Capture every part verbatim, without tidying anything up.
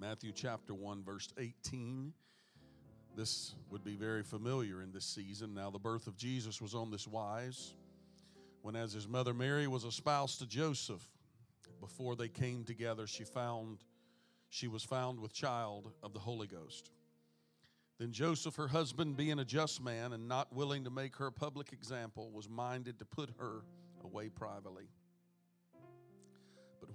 Matthew chapter one, verse eighteen. This would be very familiar in this season. Now the birth of Jesus was on this wise, when as his mother Mary was espoused to Joseph, before they came together, she found, she was found with child of the Holy Ghost. Then Joseph, her husband, being a just man and not willing to make her a public example, was minded to put her away privately. But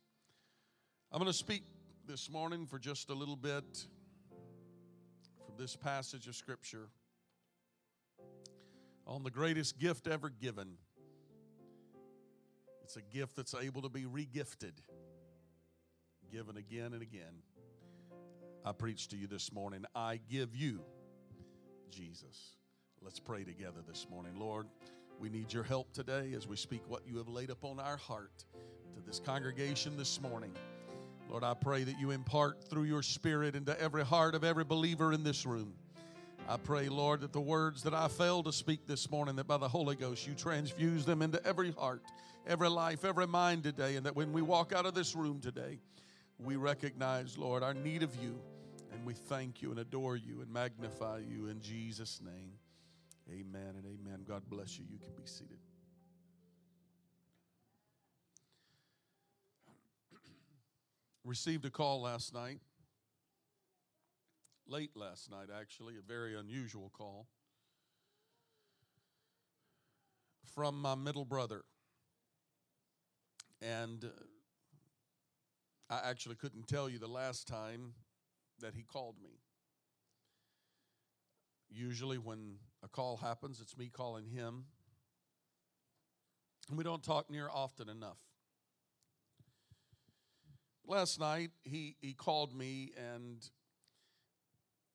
I'm going to speak this morning for just a little bit from this passage of Scripture on the greatest gift ever given. It's a gift that's able to be regifted, given again and again. I preach to you this morning, I give you Jesus. Let's pray together this morning. Lord, we need your help today as we speak what you have laid upon our heart to this congregation this morning. Lord, I pray that you impart through your Spirit into every heart of every believer in this room. I pray, Lord, that the words that I failed to speak this morning, that by the Holy Ghost you transfuse them into every heart, every life, every mind today, and that when we walk out of this room today, we recognize, Lord, our need of you, and we thank you and adore you and magnify you in Jesus' name. Amen and amen. God bless you. You can be seated. Received a call last night, late last night actually, a very unusual call from my middle brother. And I actually couldn't tell you the last time that he called me. Usually when a call happens, it's me calling him. And we don't talk near often enough. Last night, he, he called me and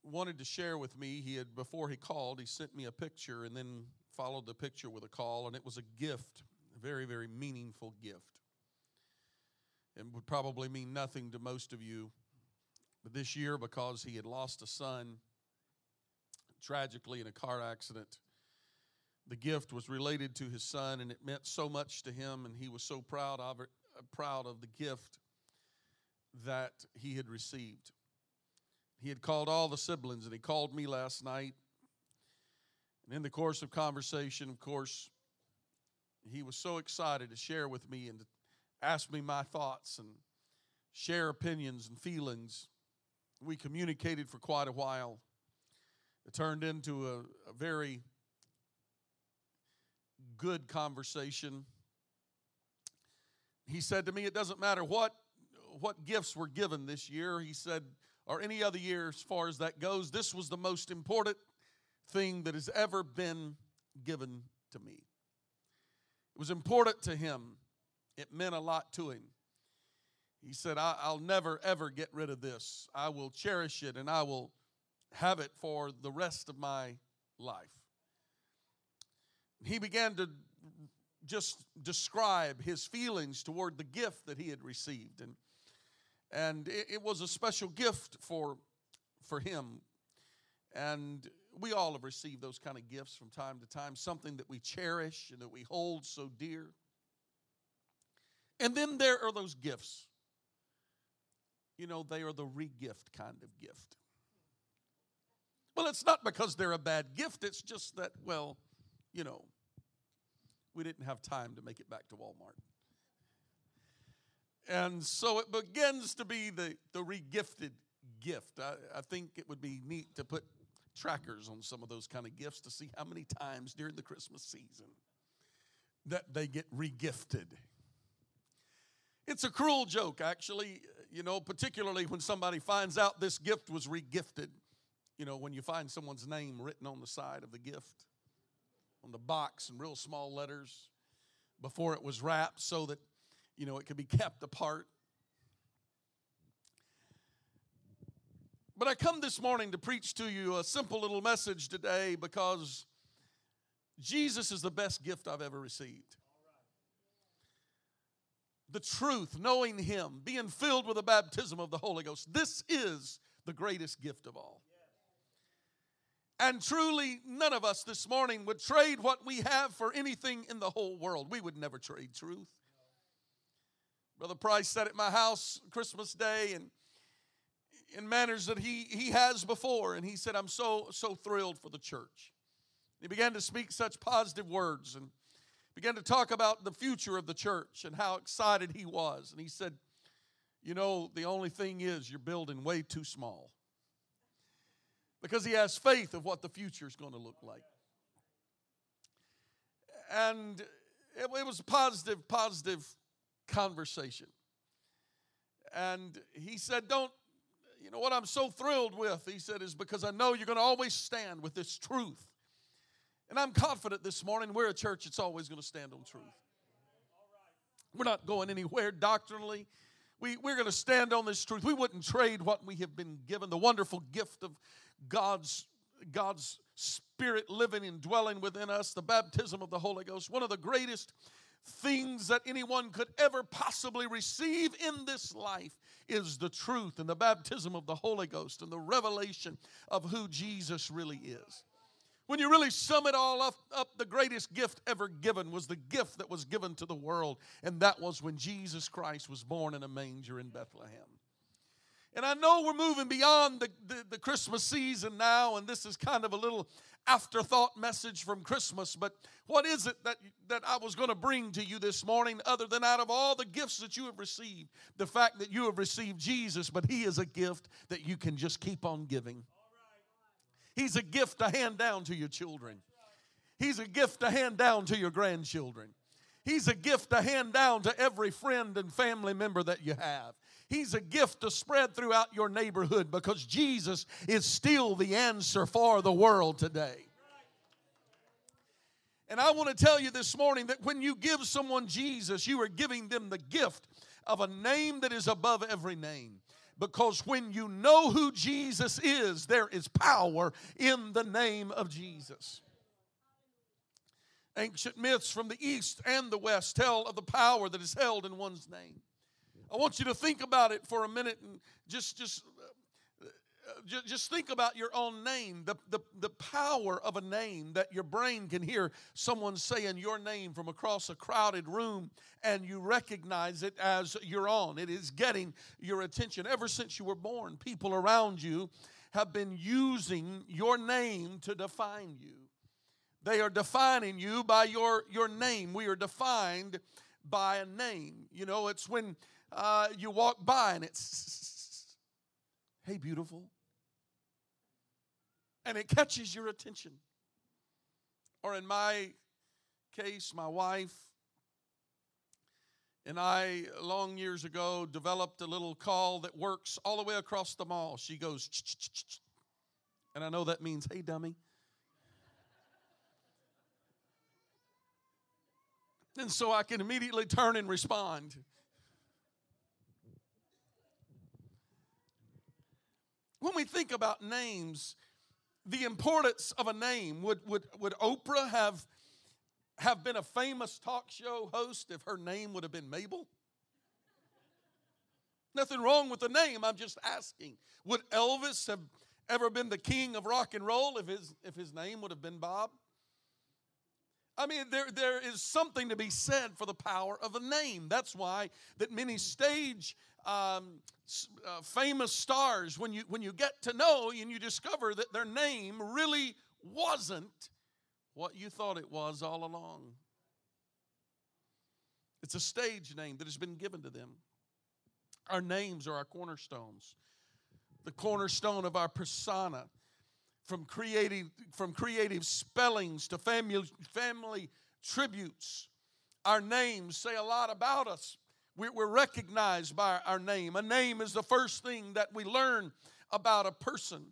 wanted to share with me. He had, before he called, he sent me a picture and then followed the picture with a call, and it was a gift, a very, very meaningful gift. It would probably mean nothing to most of you, but this year, because he had lost a son, tragically in a car accident, the gift was related to his son, and it meant so much to him, and he was so proud of it, proud of the gift that he had received. He had called all the siblings, and he called me last night. And in the course of conversation, of course, he was so excited to share with me and to ask me my thoughts and share opinions and feelings. We communicated for quite a while. It turned into a, a very good conversation. He said to me, it doesn't matter what what gifts were given this year, he said, or any other year as far as that goes, this was the most important thing that has ever been given to me. It was important to him. It meant a lot to him. He said, I, I'll never, ever get rid of this. I will cherish it, and I will have it for the rest of my life. He began to just describe his feelings toward the gift that he had received, and And it was a special gift for, for him. And we all have received those kind of gifts from time to time, something that we cherish and that we hold so dear. And then there are those gifts. You know, they are the re-gift kind of gift. Well, it's not because they're a bad gift. It's just that, well, you know, we didn't have time to make it back to Walmart. And so it begins to be the, the regifted gift. I, I think it would be neat to put trackers on some of those kind of gifts to see how many times during the Christmas season that they get regifted. It's a cruel joke, actually, you know, particularly when somebody finds out this gift was regifted. You know, when you find someone's name written on the side of the gift, on the box in real small letters before it was wrapped so that, you know, it could be kept apart. But I come this morning to preach to you a simple little message today because Jesus is the best gift I've ever received. The truth, knowing Him, being filled with the baptism of the Holy Ghost. This is the greatest gift of all. And truly, none of us this morning would trade what we have for anything in the whole world. We would never trade truth. Brother Price sat at my house Christmas Day and in manners that he he has before, and he said, I'm so, so thrilled for the church. He began to speak such positive words and began to talk about the future of the church and how excited he was. And he said, you know, the only thing is you're building way too small. Because he has faith of what the future is going to look like. And it, it was a positive, positive conversation. And he said, don't, you know, what I'm so thrilled with, he said, is because I know you're going to always stand with this truth. And I'm confident this morning we're a church that's always going to stand on truth. We're not going anywhere doctrinally. We, we're going to stand on this truth. We wouldn't trade what we have been given, the wonderful gift of God's, God's Spirit living and dwelling within us, the baptism of the Holy Ghost, one of the greatest things that anyone could ever possibly receive in this life is the truth and the baptism of the Holy Ghost and the revelation of who Jesus really is. When you really sum it all up, up, the greatest gift ever given was the gift that was given to the world, and that was when Jesus Christ was born in a manger in Bethlehem. And I know we're moving beyond the, the, the Christmas season now, and this is kind of a little afterthought message from Christmas, but what is it that, that I was going to bring to you this morning other than out of all the gifts that you have received, the fact that you have received Jesus, but He is a gift that you can just keep on giving. He's a gift to hand down to your children. He's a gift to hand down to your grandchildren. He's a gift to hand down to every friend and family member that you have. He's a gift to spread throughout your neighborhood because Jesus is still the answer for the world today. And I want to tell you this morning that when you give someone Jesus, you are giving them the gift of a name that is above every name. Because when you know who Jesus is, there is power in the name of Jesus. Ancient myths from the East and the West tell of the power that is held in one's name. I want you to think about it for a minute and just just, uh, just think about your own name, the, the, the power of a name that your brain can hear someone saying your name from across a crowded room and you recognize it as your own. It is getting your attention. Ever since you were born, people around you have been using your name to define you. They are defining you by your, your name. We are defined by a name. You know, it's when uh, you walk by and it's, hey, beautiful. And it catches your attention. Or in my case, my wife and I, long years ago, developed a little call that works all the way across the mall. She goes, ch-ch-ch-ch. And I know that means, hey, dummy. And so I can immediately turn and respond. When we think about names, the importance of a name, would would, would Oprah have, have been a famous talk show host if her name would have been Mabel? Nothing wrong with the name, I'm just asking. Would Elvis have ever been the king of rock and roll if his, if his name would have been Bob? I mean, there there is something to be said for the power of a name. That's why that many stage um, uh, famous stars, when you when you get to know and you discover that their name really wasn't what you thought it was all along. It's a stage name that has been given to them. Our names are our cornerstones, the cornerstone of our persona. From creative, from creative spellings to family, family tributes, our names say a lot about us. We're, we're recognized by our name. A name is the first thing that we learn about a person.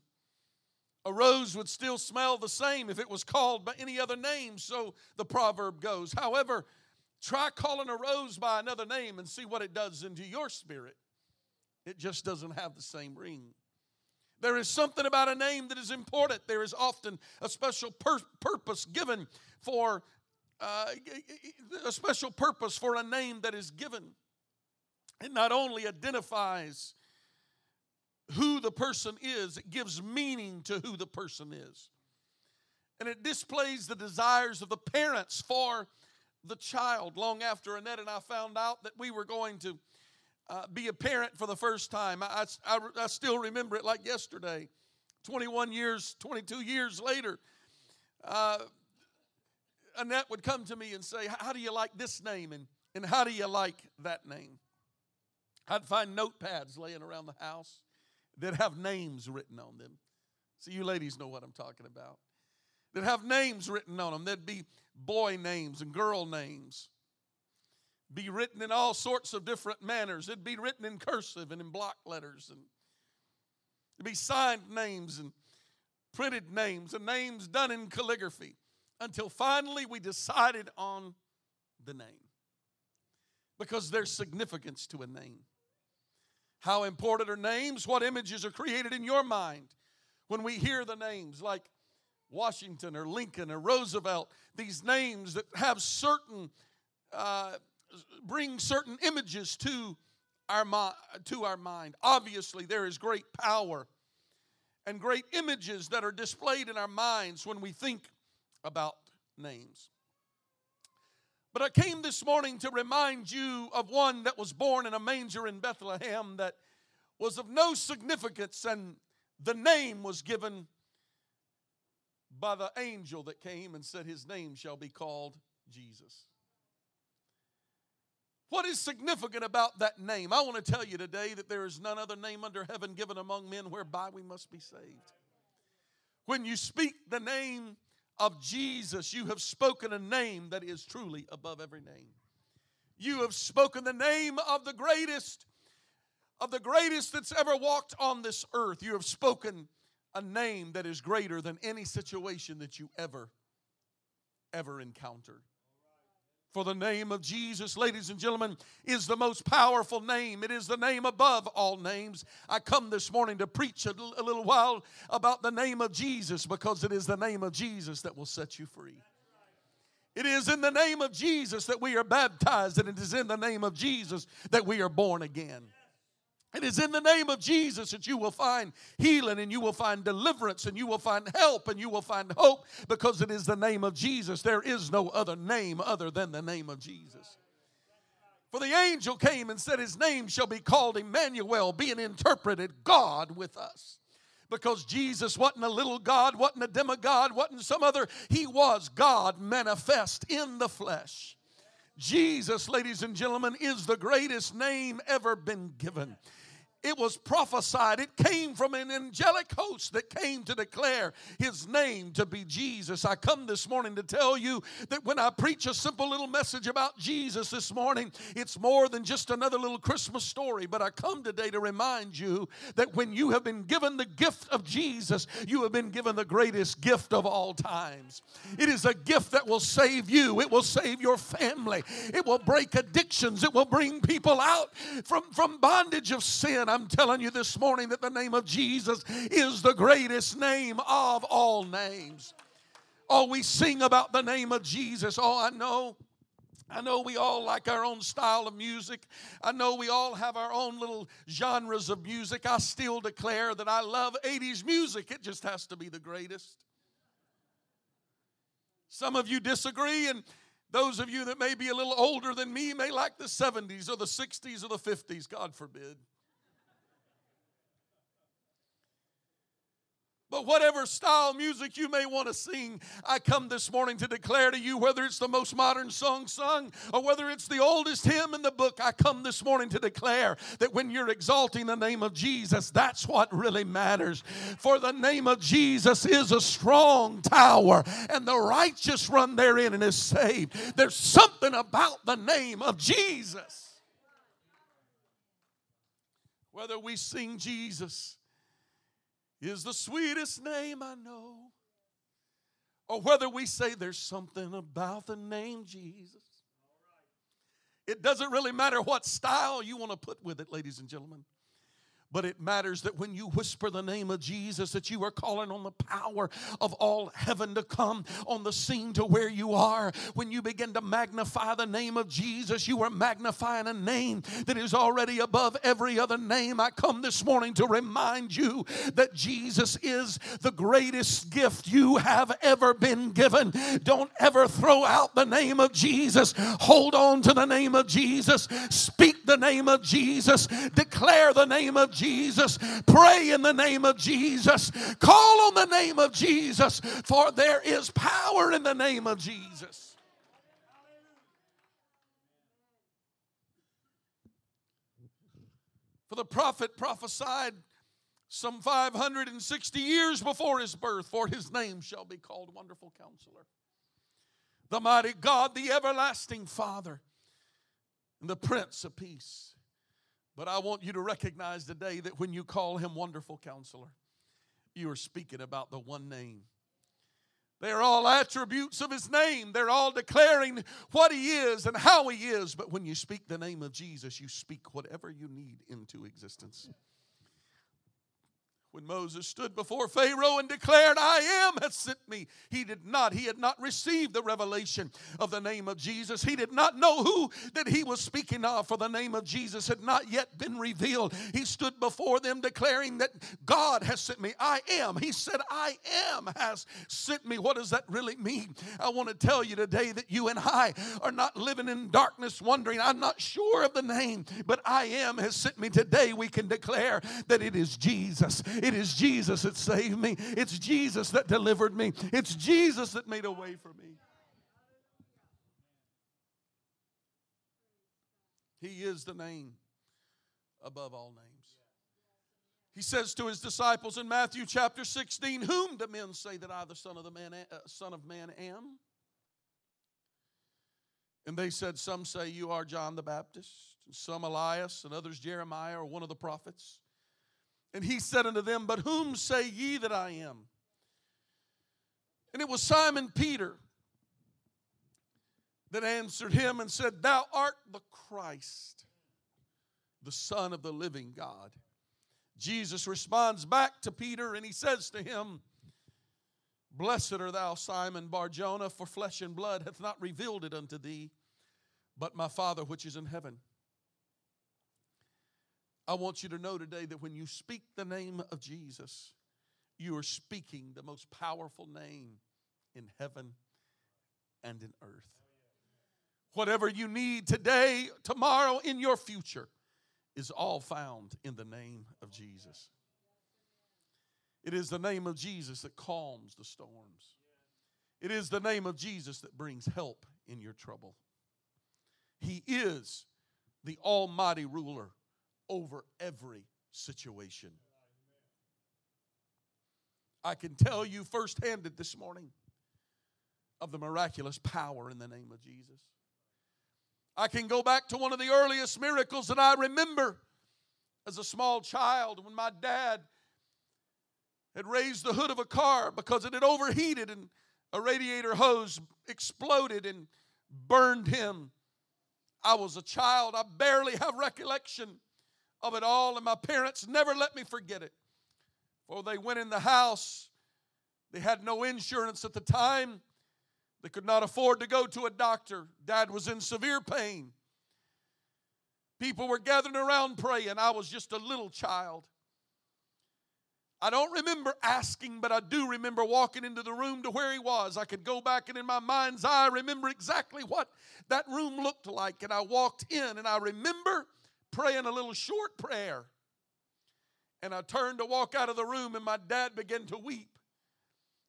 A rose would still smell the same if it was called by any other name, so the proverb goes. However, try calling a rose by another name and see what it does into your spirit. It just doesn't have the same ring. There is something about a name that is important. There is often a special pur- purpose given for, uh, a special purpose for a name that is given. It not only identifies who the person is, it gives meaning to who the person is. And it displays the desires of the parents for the child. Long after Annette and I found out that we were going to uh, be a parent for the first time, I, I, I still remember it like yesterday. twenty-one years, twenty-two years later, uh, Annette would come to me and say, how do you like this name and, and how do you like that name? I'd find notepads laying around the house that have names written on them. So you ladies know what I'm talking about. That have names written on them. There'd be boy names and girl names. Be written in all sorts of different manners. It'd be written in cursive and in block letters. And it'd be signed names and printed names and names done in calligraphy. Until finally we decided on the name. Because there's significance to a name. How important are names? What images are created in your mind when we hear the names like Washington or Lincoln or Roosevelt? These names that have certain, uh, bring certain images to our to our mind. Obviously, there is great power and great images that are displayed in our minds when we think about names. But I came this morning to remind you of one that was born in a manger in Bethlehem that was of no significance, and the name was given by the angel that came and said his name shall be called Jesus. What is significant about that name? I want to tell you today that there is none other name under heaven given among men whereby we must be saved. When you speak the name of Jesus, you have spoken a name that is truly above every name. You have spoken the name of the greatest, of the greatest that's ever walked on this earth. You have spoken a name that is greater than any situation that you ever, ever encounter. For the name of Jesus, ladies and gentlemen, is the most powerful name. It is the name above all names. I come this morning to preach a little, a little while about the name of Jesus, because it is the name of Jesus that will set you free. It is in the name of Jesus that we are baptized, and it is in the name of Jesus that we are born again. It is in the name of Jesus that you will find healing, and you will find deliverance, and you will find help, and you will find hope, because it is the name of Jesus. There is no other name other than the name of Jesus. For the angel came and said his name shall be called Emmanuel, being interpreted God with us. Because Jesus wasn't a little God, wasn't a demigod, wasn't some other. He was God manifest in the flesh. Jesus, ladies and gentlemen, is the greatest name ever been given. It was prophesied. It came from an angelic host that came to declare his name to be Jesus. I come this morning to tell you that when I preach a simple little message about Jesus this morning, it's more than just another little Christmas story. But I come today to remind you that when you have been given the gift of Jesus, you have been given the greatest gift of all times. It is a gift that will save you. It will save your family. It will break addictions. It will bring people out from, from bondage of sin. I'm telling you this morning that the name of Jesus is the greatest name of all names. Oh, we sing about the name of Jesus. Oh, I know. I know we all like our own style of music. I know we all have our own little genres of music. I still declare that I love eighties music. It just has to be the greatest. Some of you disagree, and those of you that may be a little older than me may like the seventies or the sixties or the fifties, God forbid. But whatever style music you may want to sing, I come this morning to declare to you, whether it's the most modern song sung or whether it's the oldest hymn in the book, I come this morning to declare that when you're exalting the name of Jesus, that's what really matters. For the name of Jesus is a strong tower, and the righteous run therein and is saved. There's something about the name of Jesus. Whether we sing Jesus is the sweetest name I know, or whether we say there's something about the name Jesus. It doesn't really matter what style you want to put with it, ladies and gentlemen. But it matters that when you whisper the name of Jesus, that you are calling on the power of all heaven to come on the scene to where you are. When you begin to magnify the name of Jesus, you are magnifying a name that is already above every other name. I come this morning to remind you that Jesus is the greatest gift you have ever been given. Don't ever throw out the name of Jesus. Hold on to the name of Jesus. Speak the name of Jesus. Declare the name of Jesus. Jesus, pray in the name of Jesus, call on the name of Jesus, for there is power in the name of Jesus. For the prophet prophesied some five hundred sixty years before his birth, for his name shall be called Wonderful Counselor, the Mighty God, the Everlasting Father, and the Prince of Peace. But I want you to recognize today that when you call him Wonderful Counselor, you are speaking about the one name. They are all attributes of his name. They're all declaring what he is and how he is. But when you speak the name of Jesus, you speak whatever you need into existence. When Moses stood before Pharaoh and declared, I am has sent me, he did not. He had not received the revelation of the name of Jesus. He did not know who that he was speaking of, for the name of Jesus had not yet been revealed. He stood before them declaring that God has sent me. I am. He said, I am has sent me. What does that really mean? I want to tell you today that you and I are not living in darkness wondering, I'm not sure of the name, but I am has sent me. Today we can declare that it is Jesus. It is Jesus that saved me. It's Jesus that delivered me. It's Jesus that made a way for me. He is the name above all names. He says to his disciples in Matthew chapter sixteen, whom do men say that I, the Son of, the man, uh, son of Man, am? And they said, some say you are John the Baptist, and some Elias, and others Jeremiah or one of the prophets. And he said unto them, but whom say ye that I am? And it was Simon Peter that answered him and said, thou art the Christ, the Son of the living God. Jesus responds back to Peter and he says to him, blessed art thou, Simon Bar-Jonah, for flesh and blood hath not revealed it unto thee, but my Father which is in heaven. I want you to know today that when you speak the name of Jesus, you are speaking the most powerful name in heaven and in earth. Whatever you need today, tomorrow, in your future is all found in the name of Jesus. It is the name of Jesus that calms the storms. It is the name of Jesus that brings help in your trouble. He is the almighty ruler over every situation. I can tell you firsthand this morning of the miraculous power in the name of Jesus. I can go back to one of the earliest miracles that I remember as a small child, when my dad had raised the hood of a car because it had overheated and a radiator hose exploded and burned him. I was a child. I barely have recollection of it all, and my parents never let me forget it. For they went in the house. They had no insurance at the time. They could not afford to go to a doctor. Dad was in severe pain. People were gathering around praying. I was just a little child. I don't remember asking, but I do remember walking into the room to where he was. I could go back and in my mind's eye remember exactly what that room looked like. And I walked in and I remember praying a little short prayer. And I turned to walk out of the room and my dad began to weep.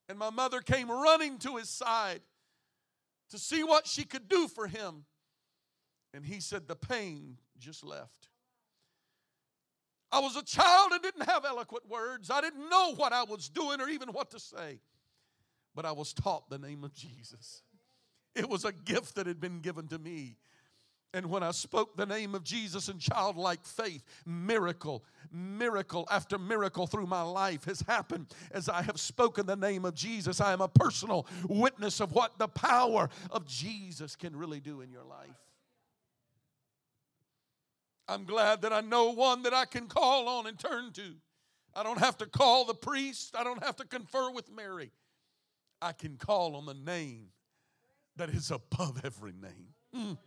And my mother came running to his side to see what she could do for him. And he said, the pain just left. I was a child and didn't have eloquent words. I didn't know what I was doing or even what to say. But I was taught the name of Jesus. It was a gift that had been given to me. And when I spoke the name of Jesus in childlike faith, miracle, miracle after miracle through my life has happened. As I have spoken the name of Jesus, I am a personal witness of what the power of Jesus can really do in your life. I'm glad that I know one that I can call on and turn to. I don't have to call the priest. I don't have to confer with Mary. I can call on the name that is above every name. Mm.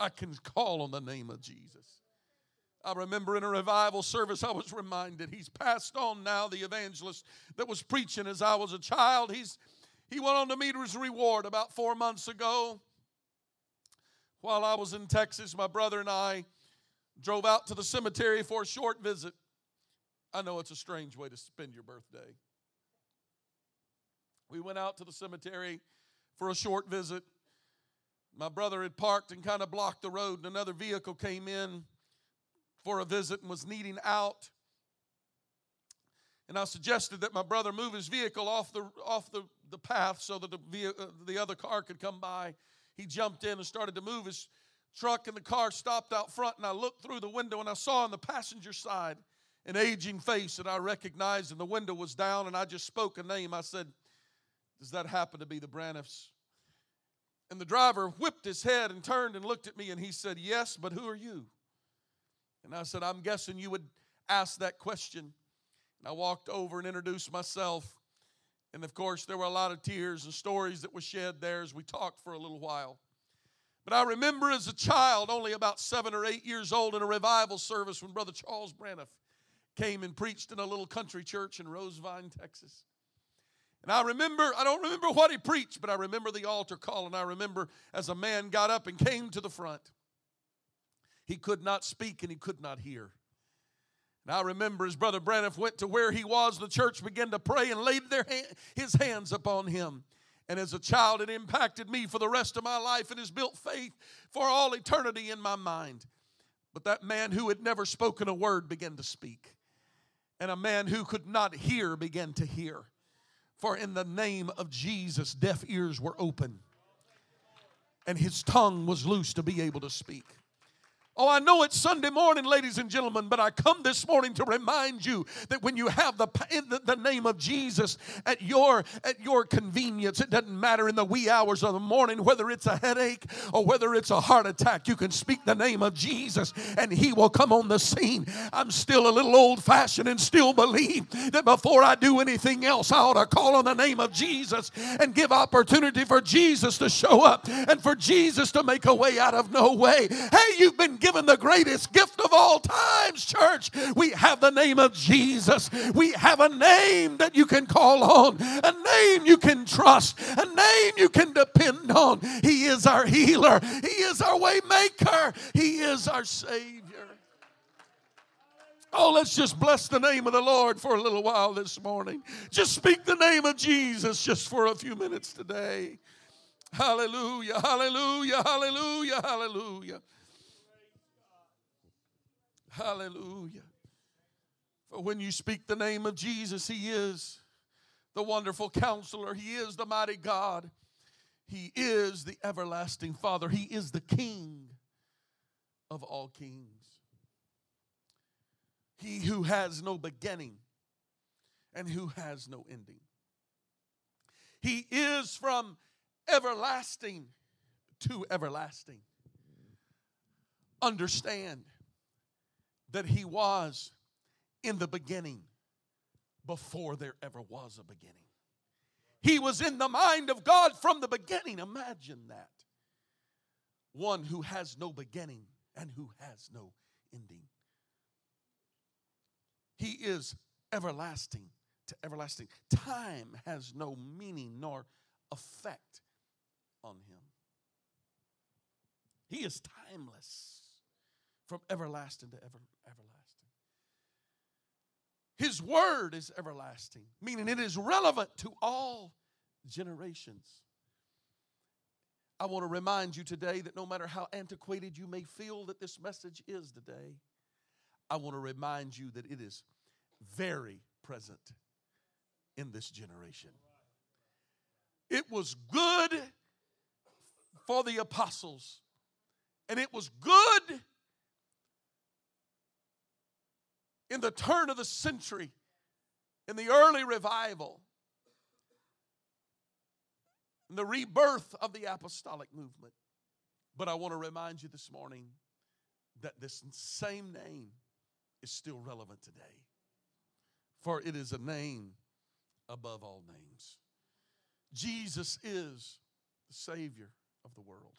I can call on the name of Jesus. I remember in a revival service, I was reminded, he's passed on now, the evangelist that was preaching as I was a child. He's, he went on to meet his reward about four months ago. While I was in Texas, my brother and I drove out to the cemetery for a short visit. I know it's a strange way to spend your birthday. We went out to the cemetery for a short visit. My brother had parked and kind of blocked the road, and another vehicle came in for a visit and was needing out. And I suggested that my brother move his vehicle off the, off the, the path so that the, uh, the other car could come by. He jumped in and started to move his truck, and the car stopped out front, and I looked through the window, and I saw on the passenger side an aging face that I recognized, and the window was down, and I just spoke a name. I said, "Does that happen to be the Braniffs?" And the driver whipped his head and turned and looked at me, and he said, "Yes, but who are you?" And I said, "I'm guessing you would ask that question." And I walked over and introduced myself. And, of course, there were a lot of tears and stories that were shed there as we talked for a little while. But I remember as a child, only about seven or eight years old, in a revival service when Brother Charles Braniff came and preached in a little country church in Rosevine, Texas. And I remember, I don't remember what he preached, but I remember the altar call, and I remember as a man got up and came to the front. He could not speak and he could not hear. And I remember as Brother Braniff went to where he was, the church began to pray and laid their hand, his hands upon him. And as a child, it impacted me for the rest of my life and has built faith for all eternity in my mind. But that man who had never spoken a word began to speak. And a man who could not hear began to hear. For in the name of Jesus, deaf ears were open. And his tongue was loose to be able to speak. Oh, I know it's Sunday morning, ladies and gentlemen, but I come this morning to remind you that when you have the, the, the name of Jesus at your, at your convenience, it doesn't matter in the wee hours of the morning whether it's a headache or whether it's a heart attack. You can speak the name of Jesus and he will come on the scene. I'm still a little old-fashioned and still believe that before I do anything else, I ought to call on the name of Jesus and give opportunity for Jesus to show up and for Jesus to make a way out of no way. Hey, you've been given Given the greatest gift of all times, church. We have the name of Jesus. We have a name that you can call on, a name you can trust, a name you can depend on. He is our healer. He is our way maker. He is our Savior. Oh, let's just bless the name of the Lord for a little while this morning. Just speak the name of Jesus just for a few minutes today. Hallelujah, hallelujah, hallelujah, hallelujah. Hallelujah. For when you speak the name of Jesus, he is the wonderful counselor. He is the mighty God. He is the everlasting Father. He is the King of all kings. He who has no beginning and who has no ending. He is from everlasting to everlasting. Understand that he was in the beginning before there ever was a beginning. He was in the mind of God from the beginning. Imagine that. One who has no beginning and who has no ending. He is everlasting to everlasting. Time has no meaning nor effect on him. He is timeless. From everlasting to ever, everlasting. His word is everlasting, meaning it is relevant to all generations. I want to remind you today that no matter how antiquated you may feel that this message is today, I want to remind you that it is very present in this generation. It was good for the apostles, and it was good in the turn of the century, in the early revival, in the rebirth of the apostolic movement. But I want to remind you this morning that this same name is still relevant today. For it is a name above all names. Jesus is the Savior of the world.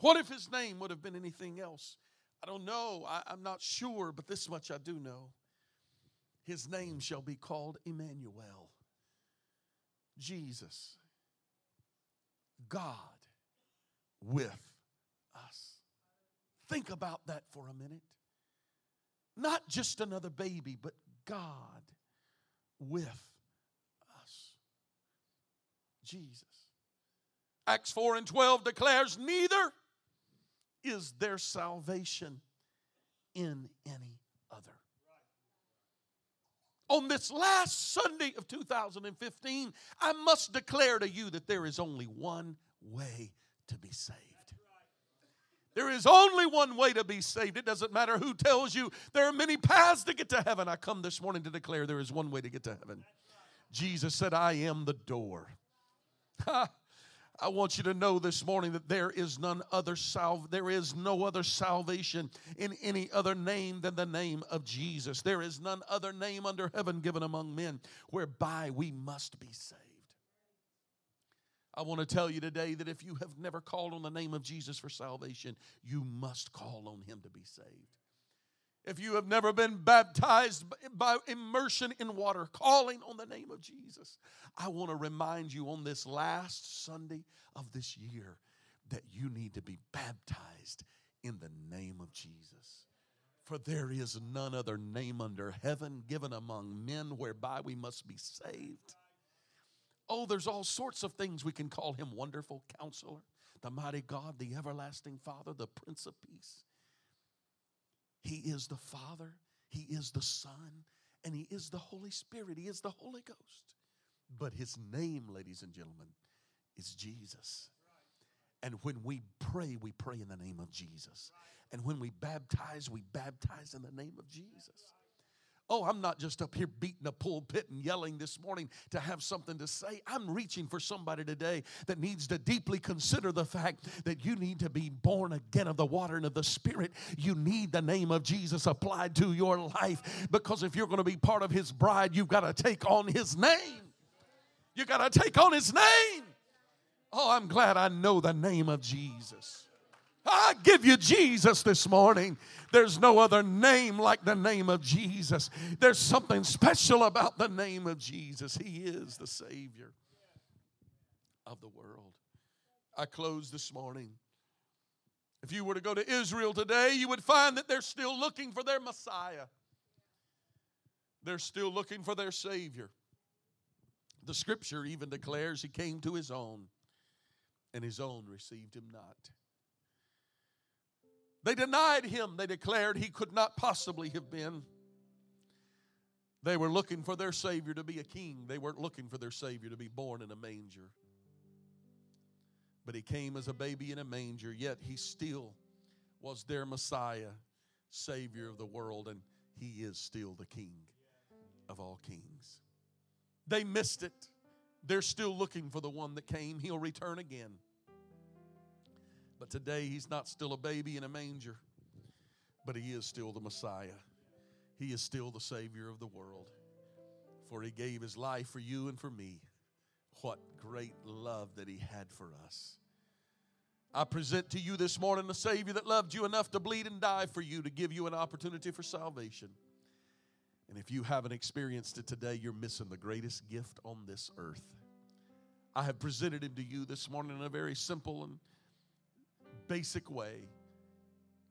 What if his name would have been anything else? I don't know. I, I'm not sure, but this much I do know. His name shall be called Emmanuel. Jesus, God with us. Think about that for a minute. Not just another baby, but God with us. Jesus. Acts four and twelve declares, neither is there salvation in any other. On this last Sunday of two thousand fifteen, I must declare to you that there is only one way to be saved. There is only one way to be saved. It doesn't matter who tells you there are many paths to get to heaven. I come this morning to declare there is one way to get to heaven. Jesus said, I am the door. I want you to know this morning that there is none other salv- there is no other salvation in any other name than the name of Jesus. There is none other name under heaven given among men whereby we must be saved. I want to tell you today that if you have never called on the name of Jesus for salvation, you must call on him to be saved. If you have never been baptized by immersion in water, calling on the name of Jesus, I want to remind you on this last Sunday of this year that you need to be baptized in the name of Jesus. For there is none other name under heaven given among men whereby we must be saved. Oh, there's all sorts of things we can call him: Wonderful Counselor, the Mighty God, the Everlasting Father, the Prince of Peace. He is the Father, he is the Son, and he is the Holy Spirit. He is the Holy Ghost. But his name, ladies and gentlemen, is Jesus. And when we pray, we pray in the name of Jesus. And when we baptize, we baptize in the name of Jesus. Oh, I'm not just up here beating a pulpit and yelling this morning to have something to say. I'm reaching for somebody today that needs to deeply consider the fact that you need to be born again of the water and of the Spirit. You need the name of Jesus applied to your life, because if you're going to be part of his bride, you've got to take on his name. You've got to take on his name. Oh, I'm glad I know the name of Jesus. I give you Jesus this morning. There's no other name like the name of Jesus. There's something special about the name of Jesus. He is the Savior of the world. I close this morning. If you were to go to Israel today, you would find that they're still looking for their Messiah. They're still looking for their Savior. The Scripture even declares he came to his own, and his own received him not. They denied him. They declared he could not possibly have been. They were looking for their Savior to be a king. They weren't looking for their Savior to be born in a manger. But he came as a baby in a manger, yet he still was their Messiah, Savior of the world, and he is still the King of all kings. They missed it. They're still looking for the one that came. He'll return again. But today, he's not still a baby in a manger, but he is still the Messiah. He is still the Savior of the world, for he gave his life for you and for me. What great love that he had for us. I present to you this morning the Savior that loved you enough to bleed and die for you, to give you an opportunity for salvation. And if you haven't experienced it today, you're missing the greatest gift on this earth. I have presented him to you this morning in a very simple and basic way.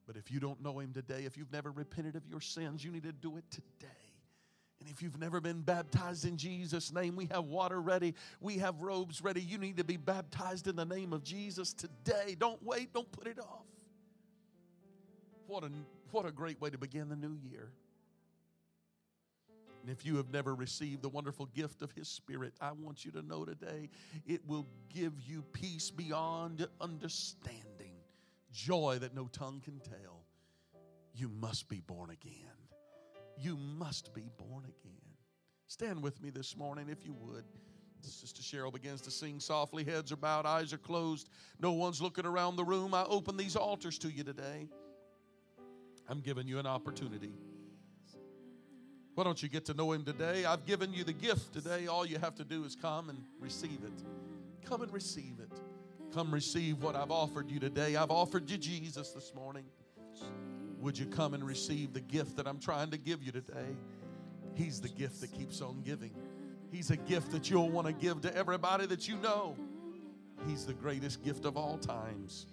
But if you don't know him today, if you've never repented of your sins, you need to do it today. And if you've never been baptized in Jesus' name, we have water ready. We have robes ready. You need to be baptized in the name of Jesus today. Don't wait. Don't put it off. What a, what a great way to begin the new year. And if you have never received the wonderful gift of his Spirit, I want you to know today, it will give you peace beyond understanding. Joy that no tongue can tell. You must be born again. You must be born again. Stand with me this morning if you would. Sister Cheryl begins to sing softly. Heads are bowed, eyes are closed. No one's looking around the room. I open these altars to you today. I'm giving you an opportunity. Why don't you get to know him today? I've given you the gift today. All you have to do is come and receive it. Come and receive it. Come receive what I've offered you today. I've offered you Jesus this morning. Would you come and receive the gift that I'm trying to give you today? He's the gift that keeps on giving. He's a gift that you'll want to give to everybody that you know. He's the greatest gift of all times.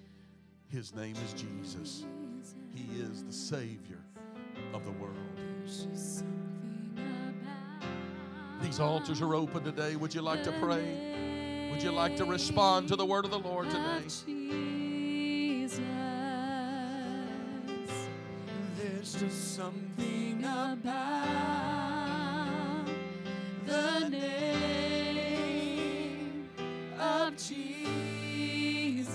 His name is Jesus. He is the Savior of the world. These altars are open today. Would you like to pray? Would you like to respond to the word of the Lord today? There's just something about the name of Jesus.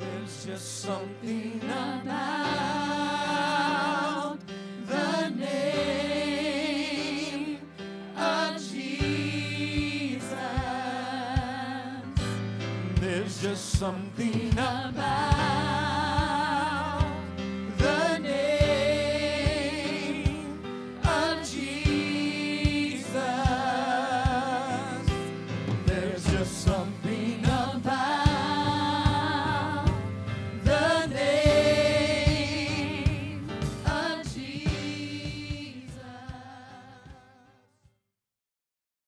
There's just something about the name of Jesus. There's just something about